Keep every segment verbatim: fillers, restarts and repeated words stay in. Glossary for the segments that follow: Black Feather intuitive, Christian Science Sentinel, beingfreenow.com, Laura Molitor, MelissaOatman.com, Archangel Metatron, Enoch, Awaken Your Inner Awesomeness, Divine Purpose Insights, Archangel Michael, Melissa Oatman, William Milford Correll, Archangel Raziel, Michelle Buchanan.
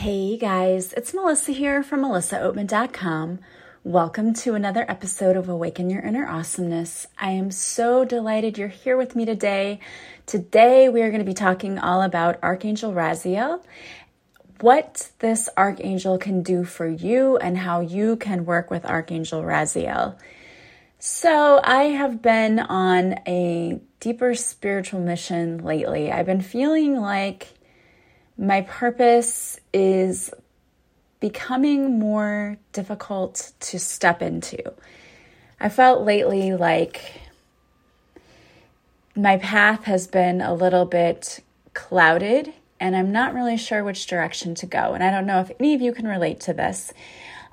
Hey guys, it's Melissa here from Melissa Oatman dot com. Welcome to another episode of Awaken Your Inner Awesomeness. I am so delighted you're here with me today. Today we are going to be talking all about Archangel Raziel, what this Archangel can do for you and how you can work with Archangel Raziel. So I have been on a deeper spiritual mission lately. I've been feeling like my purpose is becoming more difficult to step into. I felt lately like my path has been a little bit clouded and I'm not really sure which direction to go. And I don't know if any of you can relate to this.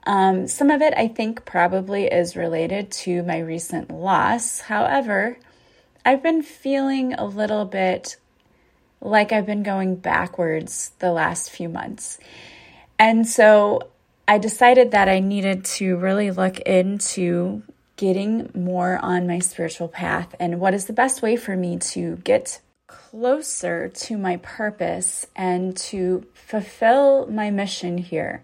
Um, some of it I think probably is related to my recent loss. However, I've been feeling a little bit like I've been going backwards the last few months. And so I decided that I needed to really look into getting more on my spiritual path and what is the best way for me to get closer to my purpose and to fulfill my mission here.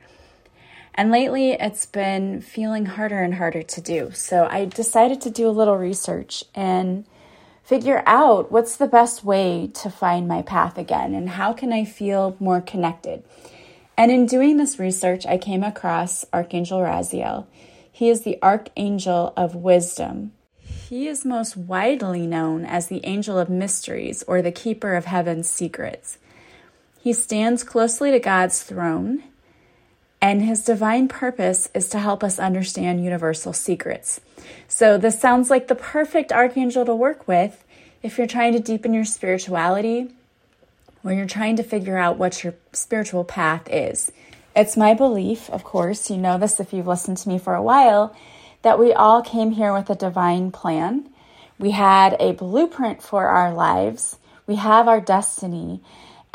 And lately it's been feeling harder and harder to do. So I decided to do a little research and figure out what's the best way to find my path again and how can I feel more connected. And in doing this research, I came across Archangel Raziel. He is the Archangel of Wisdom. He is most widely known as the Angel of Mysteries or the Keeper of Heaven's Secrets. He stands closely to God's throne, and his divine purpose is to help us understand universal secrets. So this sounds like the perfect archangel to work with if you're trying to deepen your spirituality or you're trying to figure out what your spiritual path is. It's my belief, of course, you know this if you've listened to me for a while, that we all came here with a divine plan. We had a blueprint for our lives. We have our destiny.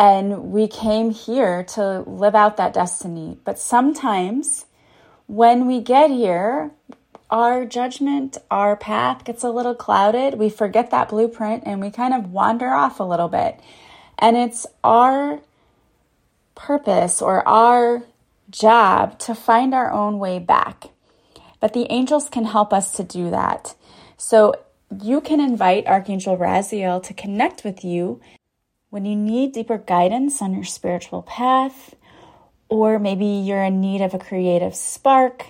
And we came here to live out that destiny. But sometimes when we get here, our judgment, our path gets a little clouded. We forget that blueprint and we kind of wander off a little bit. And it's our purpose or our job to find our own way back. But the angels can help us to do that. So you can invite Archangel Raziel to connect with you when you need deeper guidance on your spiritual path, or maybe you're in need of a creative spark,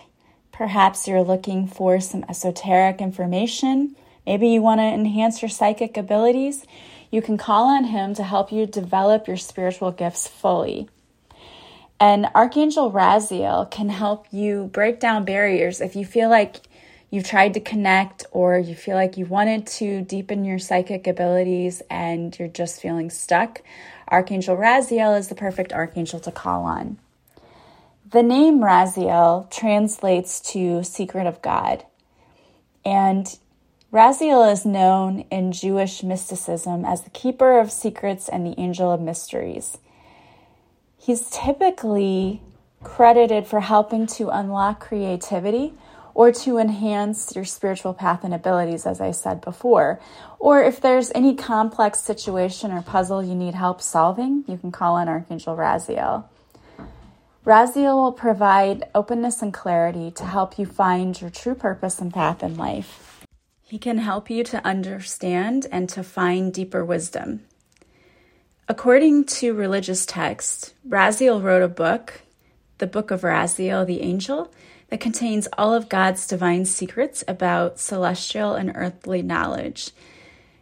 perhaps you're looking for some esoteric information, maybe you want to enhance your psychic abilities, you can call on him to help you develop your spiritual gifts fully. And Archangel Raziel can help you break down barriers if you feel like you've tried to connect or you feel like you wanted to deepen your psychic abilities and you're just feeling stuck. Archangel Raziel is the perfect archangel to call on. The name Raziel translates to secret of God. And Raziel is known in Jewish mysticism as the keeper of secrets and the angel of mysteries. He's typically credited for helping to unlock creativity, or to enhance your spiritual path and abilities, as I said before. Or if there's any complex situation or puzzle you need help solving, you can call on Archangel Raziel. Raziel will provide openness and clarity to help you find your true purpose and path in life. He can help you to understand and to find deeper wisdom. According to religious texts, Raziel wrote a book, the Book of Raziel the Angel, that contains all of God's divine secrets about celestial and earthly knowledge.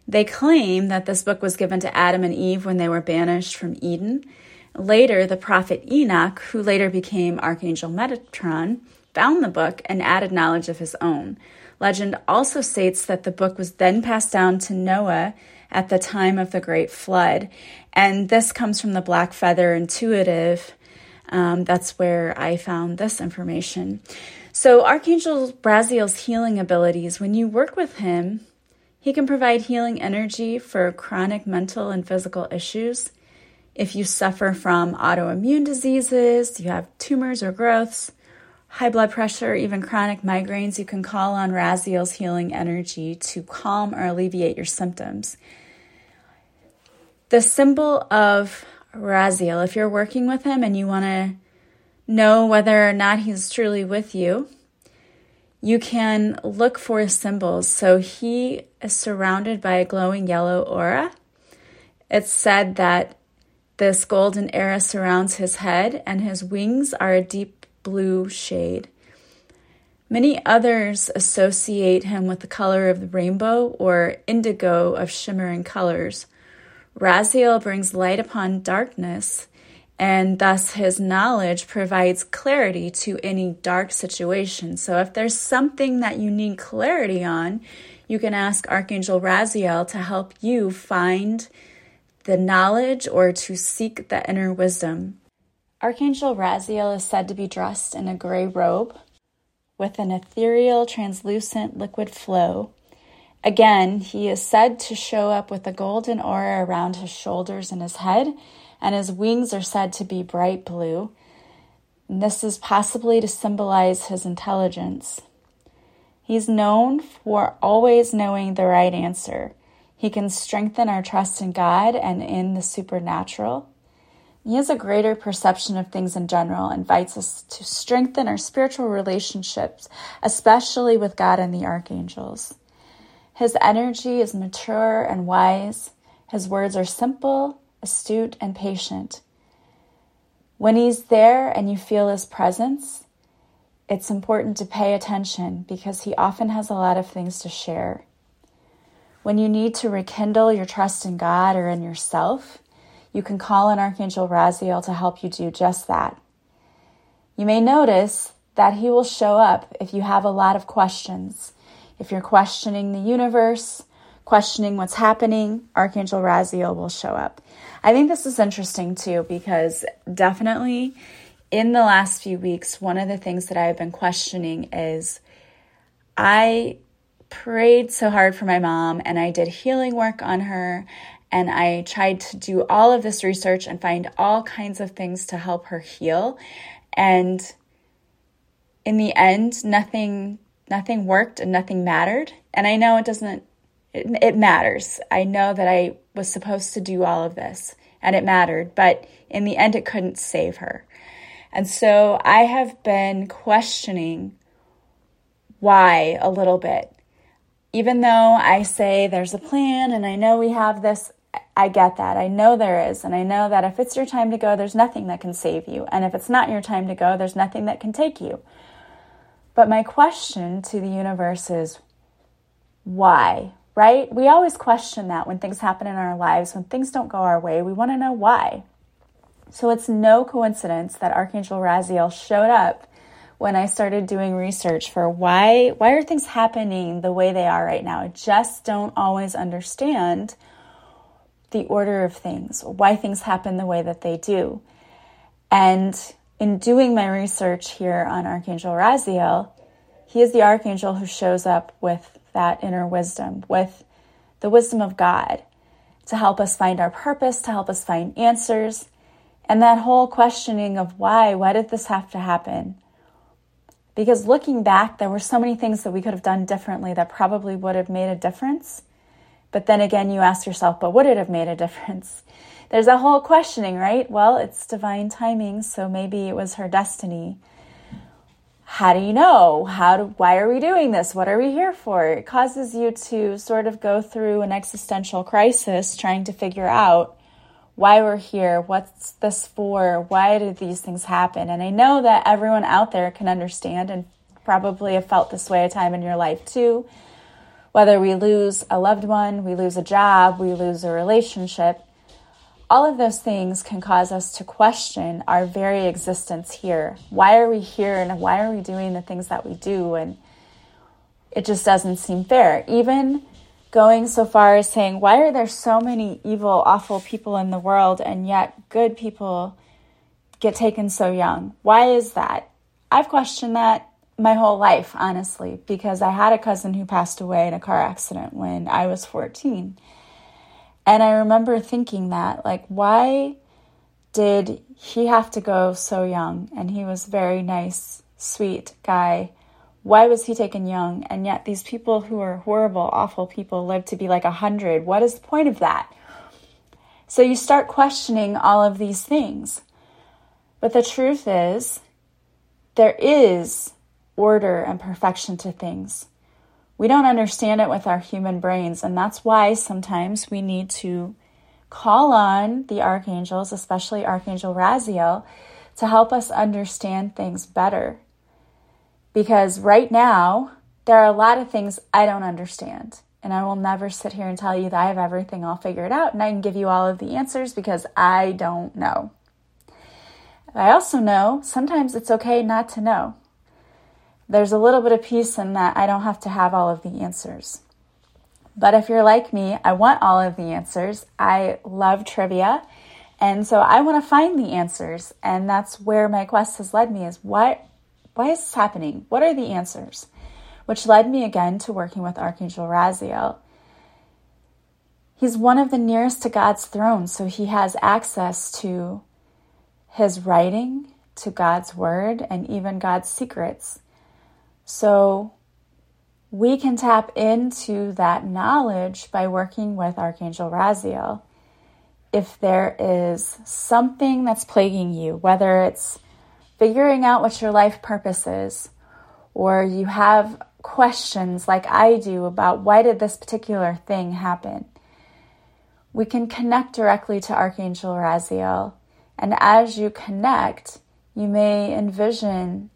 They claim that this book was given to Adam and Eve when they were banished from Eden. Later, the prophet Enoch, who later became Archangel Metatron, found the book and added knowledge of his own. Legend also states that the book was then passed down to Noah at the time of the Great Flood. And this comes from the Black Feather intuitive. Um, that's where I found this information. So Archangel Raziel's healing abilities, when you work with him, he can provide healing energy for chronic mental and physical issues. If you suffer from autoimmune diseases, you have tumors or growths, high blood pressure, even chronic migraines, you can call on Raziel's healing energy to calm or alleviate your symptoms. The symbol of Raziel, if you're working with him and you want to know whether or not he's truly with you. You can look for symbols. So he is surrounded by a glowing yellow aura. It's said that this golden aura surrounds his head and his wings are a deep blue shade. Many others associate him with the color of the rainbow or indigo of shimmering colors. Raziel brings light upon darkness, and thus his knowledge provides clarity to any dark situation. So if there's something that you need clarity on, you can ask Archangel Raziel to help you find the knowledge or to seek the inner wisdom. Archangel Raziel is said to be dressed in a gray robe with an ethereal, translucent liquid flow. Again, he is said to show up with a golden aura around his shoulders and his head, and his wings are said to be bright blue. And this is possibly to symbolize his intelligence. He's known for always knowing the right answer. He can strengthen our trust in God and in the supernatural. He has a greater perception of things in general, invites us to strengthen our spiritual relationships, especially with God and the archangels. His energy is mature and wise. His words are simple, astute, and patient. When he's there and you feel his presence, it's important to pay attention because he often has a lot of things to share. When you need to rekindle your trust in God or in yourself, you can call on Archangel Raziel to help you do just that. You may notice that he will show up if you have a lot of questions. If you're questioning the universe, questioning what's happening, Archangel Raziel will show up. I think this is interesting too, because definitely in the last few weeks, one of the things that I've been questioning is I prayed so hard for my mom and I did healing work on her. And I tried to do all of this research and find all kinds of things to help her heal. And in the end, nothing nothing worked and nothing mattered. And I know it doesn't, it, it matters. I know that I was supposed to do all of this and it mattered, but in the end, it couldn't save her. And so I have been questioning why a little bit. Even though I say there's a plan and I know we have this, I get that. I know there is. And I know that if it's your time to go, there's nothing that can save you. And if it's not your time to go, there's nothing that can take you. But my question to the universe is, why, right? We always question that when things happen in our lives, when things don't go our way, we want to know why. So it's no coincidence that Archangel Raziel showed up when I started doing research for why why are things happening the way they are right now. I just don't always understand the order of things, why things happen the way that they do. And in doing my research here on Archangel Raziel, he is the archangel who shows up with that inner wisdom, with the wisdom of God, to help us find our purpose, to help us find answers. And that whole questioning of why, why did this have to happen? Because looking back, there were so many things that we could have done differently that probably would have made a difference. But then again, you ask yourself, but would it have made a difference? There's a whole questioning, right? Well, it's divine timing, so maybe it was her destiny. How do you know? How do, why are we doing this? What are we here for? It causes you to sort of go through an existential crisis trying to figure out why we're here, what's this for, why did these things happen? And I know that everyone out there can understand and probably have felt this way a time in your life too. Whether we lose a loved one, we lose a job, we lose a relationship, all of those things can cause us to question our very existence here. Why are we here and why are we doing the things that we do? And it just doesn't seem fair. Even going so far as saying, why are there so many evil, awful people in the world and yet good people get taken so young? Why is that? I've questioned that my whole life, honestly, because I had a cousin who passed away in a car accident when I was fourteen. And I remember thinking that, like, why did he have to go so young? And he was a very nice, sweet guy. Why was he taken young? And yet these people who are horrible, awful people live to be like a hundred. What is the point of that? So you start questioning all of these things. But the truth is, there is order and perfection to things. We don't understand it with our human brains, and that's why sometimes we need to call on the archangels, especially Archangel Raziel, to help us understand things better. Because right now, there are a lot of things I don't understand. And I will never sit here and tell you that I have everything all figured out and I can give you all of the answers because I don't know. I also know sometimes it's okay not to know. There's a little bit of peace in that I don't have to have all of the answers. But if you're like me, I want all of the answers. I love trivia. And so I want to find the answers. And that's where my quest has led me is what, why is this happening? What are the answers? Which led me again to working with Archangel Raziel. He's one of the nearest to God's throne. So he has access to his writing, to God's word, and even God's secrets. So we can tap into that knowledge by working with Archangel Raziel. If there is something that's plaguing you, whether it's figuring out what your life purpose is, or you have questions like I do about why did this particular thing happen, we can connect directly to Archangel Raziel. And as you connect, you may envision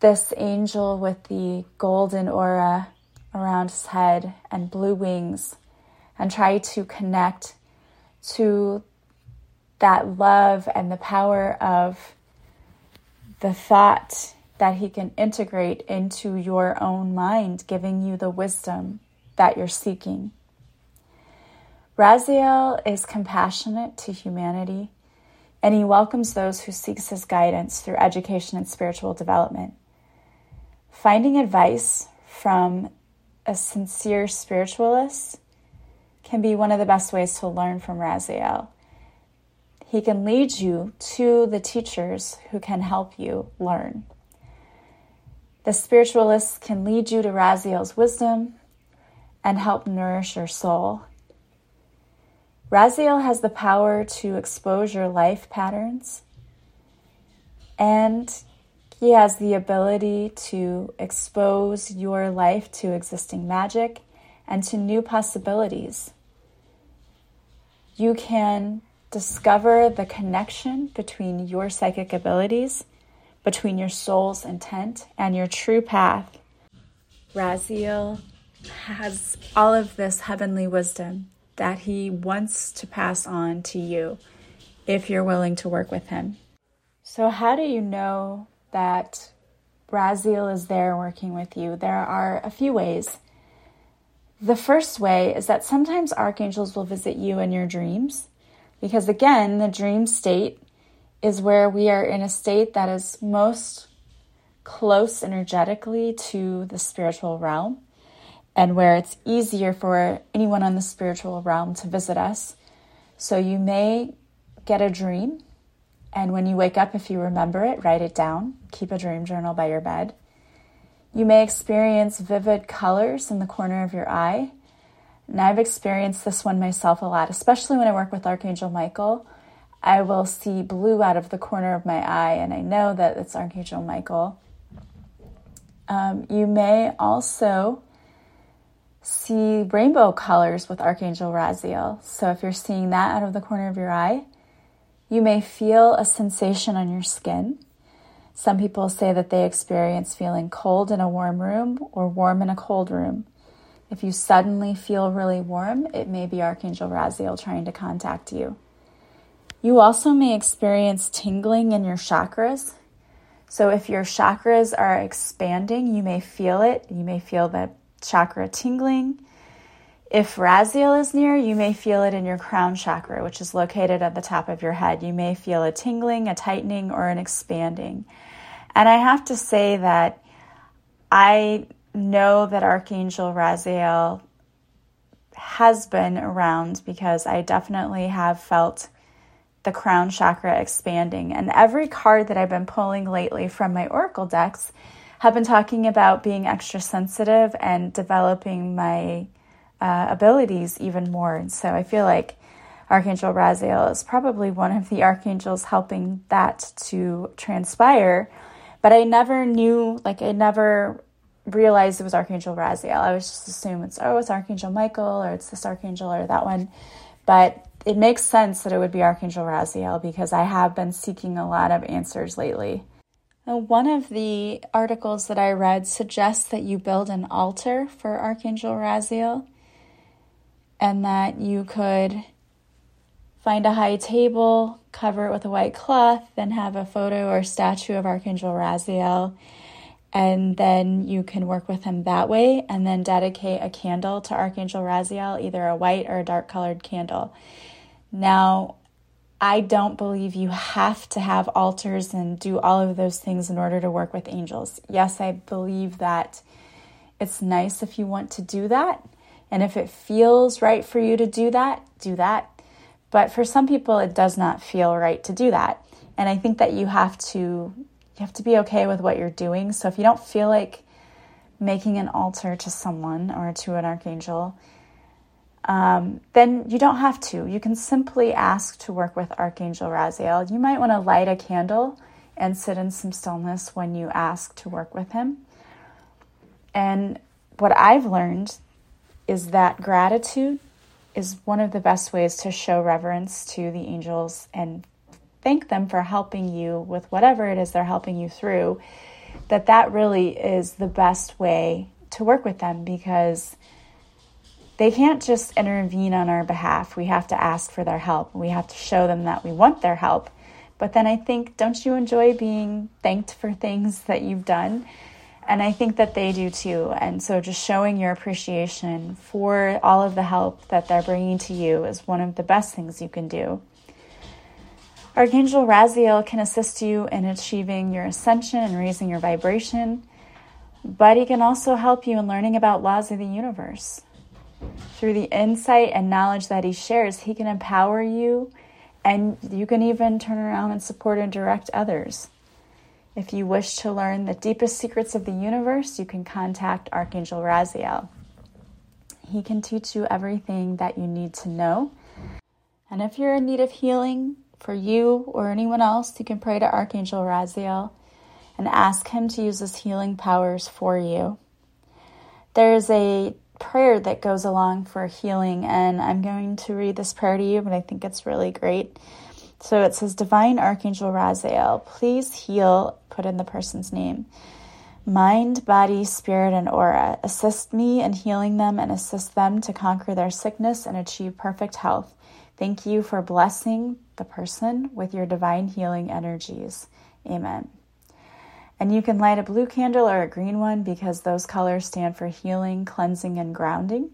this angel with the golden aura around his head and blue wings, and try to connect to that love and the power of the thought that he can integrate into your own mind, giving you the wisdom that you're seeking. Raziel is compassionate to humanity, and he welcomes those who seek his guidance through education and spiritual development. Finding advice from a sincere spiritualist can be one of the best ways to learn from Raziel. He can lead you to the teachers who can help you learn. The spiritualists can lead you to Raziel's wisdom and help nourish your soul. Raziel has the power to expose your life patterns, and he has the ability to expose your life to existing magic and to new possibilities. You can discover the connection between your psychic abilities, between your soul's intent and your true path. Raziel has all of this heavenly wisdom that he wants to pass on to you if you're willing to work with him. So how do you know that Raziel is there working with you? There are a few ways. The first way is that sometimes archangels will visit you in your dreams, because again, the dream state is where we are in a state that is most close energetically to the spiritual realm, and where it's easier for anyone on the spiritual realm to visit us. So you may get a dream, and when you wake up, if you remember it, write it down. Keep a dream journal by your bed. You may experience vivid colors in the corner of your eye. And I've experienced this one myself a lot, especially when I work with Archangel Michael. I will see blue out of the corner of my eye, and I know that it's Archangel Michael. Um, you may also see rainbow colors with Archangel Raziel. So if you're seeing that out of the corner of your eye, you may feel a sensation on your skin. Some people say that they experience feeling cold in a warm room or warm in a cold room. If you suddenly feel really warm, it may be Archangel Raziel trying to contact you. You also may experience tingling in your chakras. So if your chakras are expanding, you may feel it. You may feel the chakra tingling. If Raziel is near, you may feel it in your crown chakra, which is located at the top of your head. You may feel a tingling, a tightening, or an expanding. And I have to say that I know that Archangel Raziel has been around, because I definitely have felt the crown chakra expanding. And every card that I've been pulling lately from my oracle decks have been talking about being extra sensitive and developing my uh, abilities even more. And so I feel like Archangel Raziel is probably one of the archangels helping that to transpire. But I never knew, like I never realized it was Archangel Raziel. I was just assuming it's, oh, it's Archangel Michael, or it's this archangel or that one. But it makes sense that it would be Archangel Raziel because I have been seeking a lot of answers lately. Now, one of the articles that I read suggests that you build an altar for Archangel Raziel and that you could find a high table, cover it with a white cloth, then have a photo or statue of Archangel Raziel, and then you can work with him that way, and then dedicate a candle to Archangel Raziel, either a white or a dark-colored candle. Now, I don't believe you have to have altars and do all of those things in order to work with angels. Yes, I believe that it's nice if you want to do that, and if it feels right for you to do that, do that. But for some people, it does not feel right to do that. And I think that you have to you have to be okay with what you're doing. So if you don't feel like making an altar to someone or to an archangel, um, then you don't have to. You can simply ask to work with Archangel Raziel. You might want to light a candle and sit in some stillness when you ask to work with him. And what I've learned is that gratitude is one of the best ways to show reverence to the angels and thank them for helping you with whatever it is they're helping you through, that that really is the best way to work with them because they can't just intervene on our behalf. We have to ask for their help. We have to show them that we want their help. But then I think, don't you enjoy being thanked for things that you've done? And I think that they do too. And so just showing your appreciation for all of the help that they're bringing to you is one of the best things you can do. Archangel Raziel can assist you in achieving your ascension and raising your vibration, but he can also help you in learning about laws of the universe. Through the insight and knowledge that he shares, he can empower you, and you can even turn around and support and direct others. If you wish to learn the deepest secrets of the universe, you can contact Archangel Raziel. He can teach you everything that you need to know. And if you're in need of healing for you or anyone else, you can pray to Archangel Raziel and ask him to use his healing powers for you. There's a prayer that goes along for healing, and I'm going to read this prayer to you, but I think it's really great. So it says, Divine Archangel Raziel, please heal, put in the person's name, mind, body, spirit, and aura. Assist me in healing them and assist them to conquer their sickness and achieve perfect health. Thank you for blessing the person with your divine healing energies. Amen. And you can light a blue candle or a green one because those colors stand for healing, cleansing, and grounding.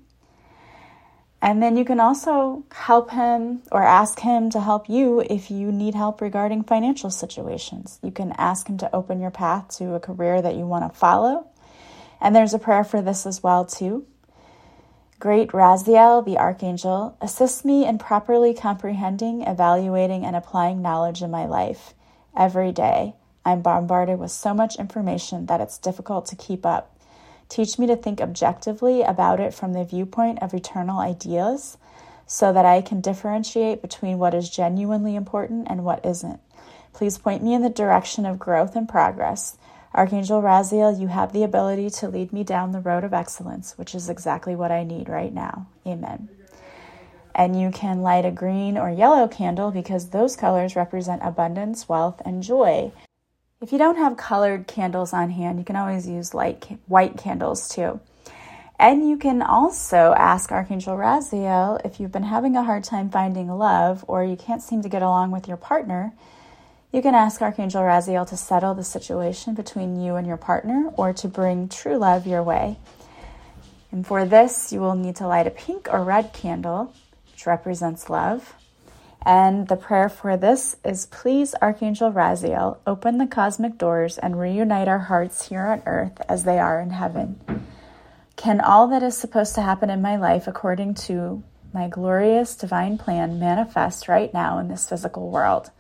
And then you can also help him or ask him to help you if you need help regarding financial situations. You can ask him to open your path to a career that you want to follow. And there's a prayer for this as well, too. Great Raziel, the Archangel, assist me in properly comprehending, evaluating, and applying knowledge in my life. Every day, I'm bombarded with so much information that it's difficult to keep up. Teach me to think objectively about it from the viewpoint of eternal ideas so that I can differentiate between what is genuinely important and what isn't. Please point me in the direction of growth and progress. Archangel Raziel, you have the ability to lead me down the road of excellence, which is exactly what I need right now. Amen. And you can light a green or yellow candle because those colors represent abundance, wealth, and joy. If you don't have colored candles on hand, you can always use light ca- white candles too. And you can also ask Archangel Raziel if you've been having a hard time finding love or you can't seem to get along with your partner, you can ask Archangel Raziel to settle the situation between you and your partner or to bring true love your way. And for this, you will need to light a pink or red candle, which represents love. And the prayer for this is, please, Archangel Raziel, open the cosmic doors and reunite our hearts here on earth as they are in heaven. Can all that is supposed to happen in my life according to my glorious divine plan manifest right now in this physical world?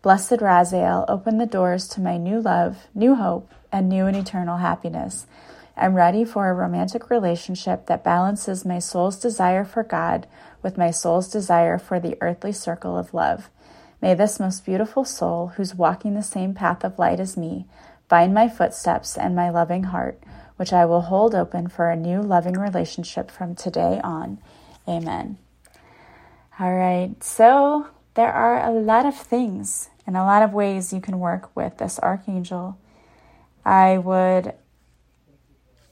Blessed Raziel, open the doors to my new love, new hope, and new and eternal happiness. I'm ready for a romantic relationship that balances my soul's desire for God with my soul's desire for the earthly circle of love. May this most beautiful soul, who's walking the same path of light as me, bind my footsteps and my loving heart, which I will hold open for a new loving relationship from today on. Amen. All right, so there are a lot of things and a lot of ways you can work with this archangel. I would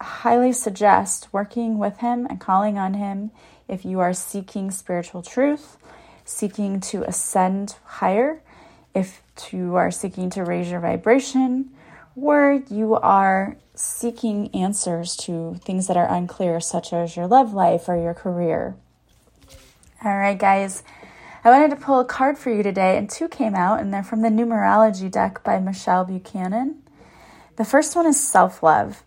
highly suggest working with him and calling on him if you are seeking spiritual truth, seeking to ascend higher, if you are seeking to raise your vibration, or you are seeking answers to things that are unclear, such as your love life or your career. All right, guys, I wanted to pull a card for you today, and two came out, and they're from the numerology deck by Michelle Buchanan. The first one is self-love.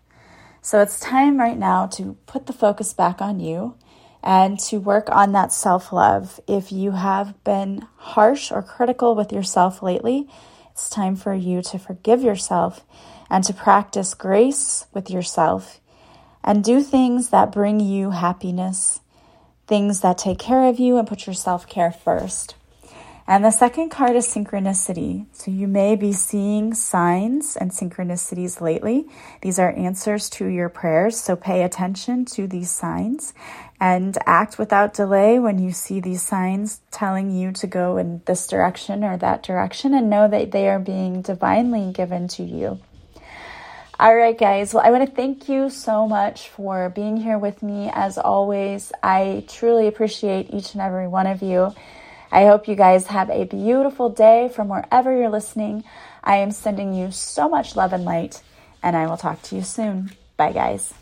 So it's time right now to put the focus back on you and to work on that self-love. If you have been harsh or critical with yourself lately, it's time for you to forgive yourself and to practice grace with yourself and do things that bring you happiness, things that take care of you, and put your self-care first. And the second card is synchronicity. So you may be seeing signs and synchronicities lately. These are answers to your prayers, so pay attention to these signs and act without delay when you see these signs telling you to go in this direction or that direction, and know that they are being divinely given to you. All right, guys. Well, I want to thank you so much for being here with me. As always, I truly appreciate each and every one of you. I hope you guys have a beautiful day from wherever you're listening. I am sending you so much love and light, and I will talk to you soon. Bye, guys.